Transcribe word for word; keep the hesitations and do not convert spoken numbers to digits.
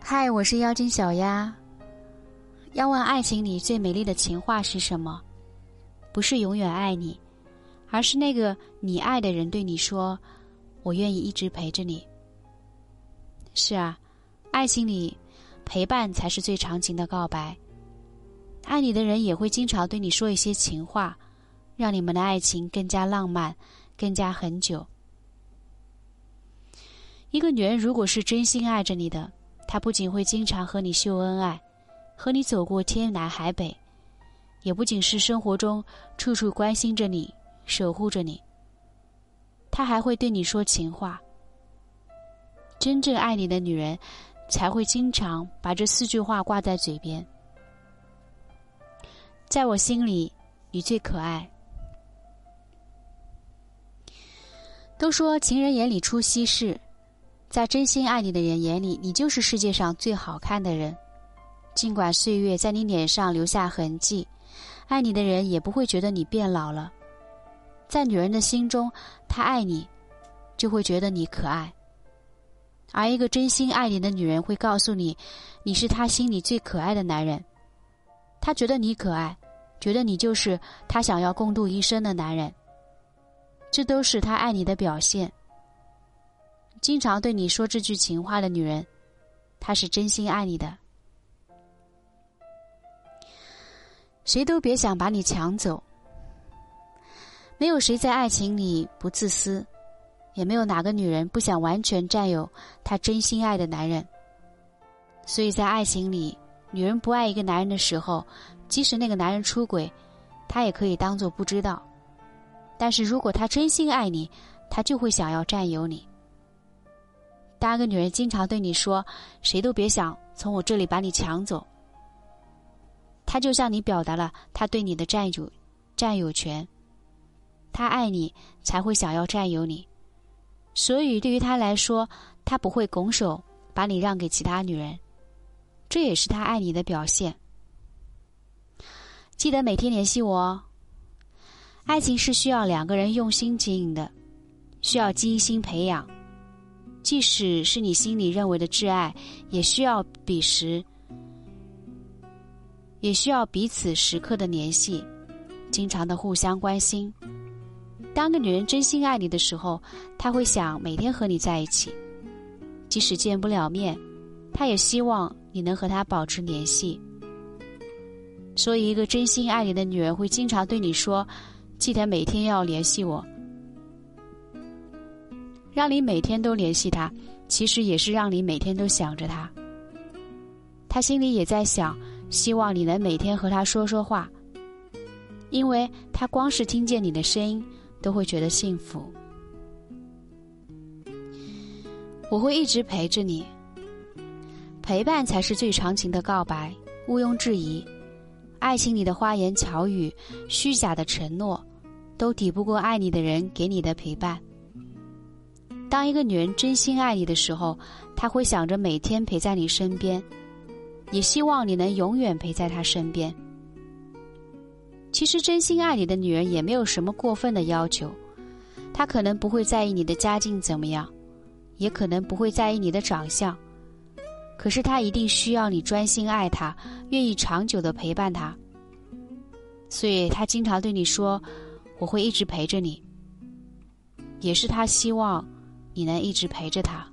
嗨，我是妖精小鸭。要问爱情里最美丽的情话是什么？不是永远爱你，而是那个你爱的人对你说，我愿意一直陪着你。是啊，爱情里陪伴才是最长情的告白。爱你的人也会经常对你说一些情话，让你们的爱情更加浪漫，更加很久。一个女人如果是真心爱着你的，她不仅会经常和你秀恩爱，和你走过天南海北，也不仅是生活中处处关心着你，守护着你，她还会对你说情话。真正爱你的女人才会经常把这四句话挂在嘴边。在我心里，你最可爱。都说情人眼里出西施，在真心爱你的人眼里，你就是世界上最好看的人。尽管岁月在你脸上留下痕迹，爱你的人也不会觉得你变老了。在女人的心中，她爱你，就会觉得你可爱。而一个真心爱你的女人会告诉你，你是她心里最可爱的男人。她觉得你可爱，觉得你就是她想要共度一生的男人，这都是她爱你的表现。经常对你说这句情话的女人，她是真心爱你的。谁都别想把你抢走。没有谁在爱情里不自私，也没有哪个女人不想完全占有她真心爱的男人。所以在爱情里，女人不爱一个男人的时候，即使那个男人出轨，她也可以当作不知道。但是如果她真心爱你，她就会想要占有你。当一个女人经常对你说，谁都别想从我这里把你抢走，她就向你表达了她对你的占有占有权。她爱你才会想要占有你，所以对于她来说，她不会拱手把你让给其他女人，这也是他爱你的表现。记得每天联系我哦。爱情是需要两个人用心经营的，需要精心培养。即使是你心里认为的挚爱，也需要彼时，也需要彼此时刻的联系，经常的互相关心。当个女人真心爱你的时候，她会想每天和你在一起，即使见不了面，她也希望你能和她保持联系。所以一个真心爱你的女人会经常对你说，记得每天要联系我。让你每天都联系她，其实也是让你每天都想着她。她心里也在想，希望你能每天和她说说话，因为她光是听见你的声音都会觉得幸福。我会一直陪着你。陪伴才是最长情的告白，毋庸置疑。爱情里的花言巧语，虚假的承诺，都抵不过爱你的人给你的陪伴。当一个女人真心爱你的时候，她会想着每天陪在你身边，也希望你能永远陪在她身边。其实真心爱你的女人也没有什么过分的要求，她可能不会在意你的家境怎么样，也可能不会在意你的长相，可是他一定需要你专心爱他，愿意长久的陪伴他。所以他经常对你说，我会一直陪着你，也是他希望你能一直陪着他。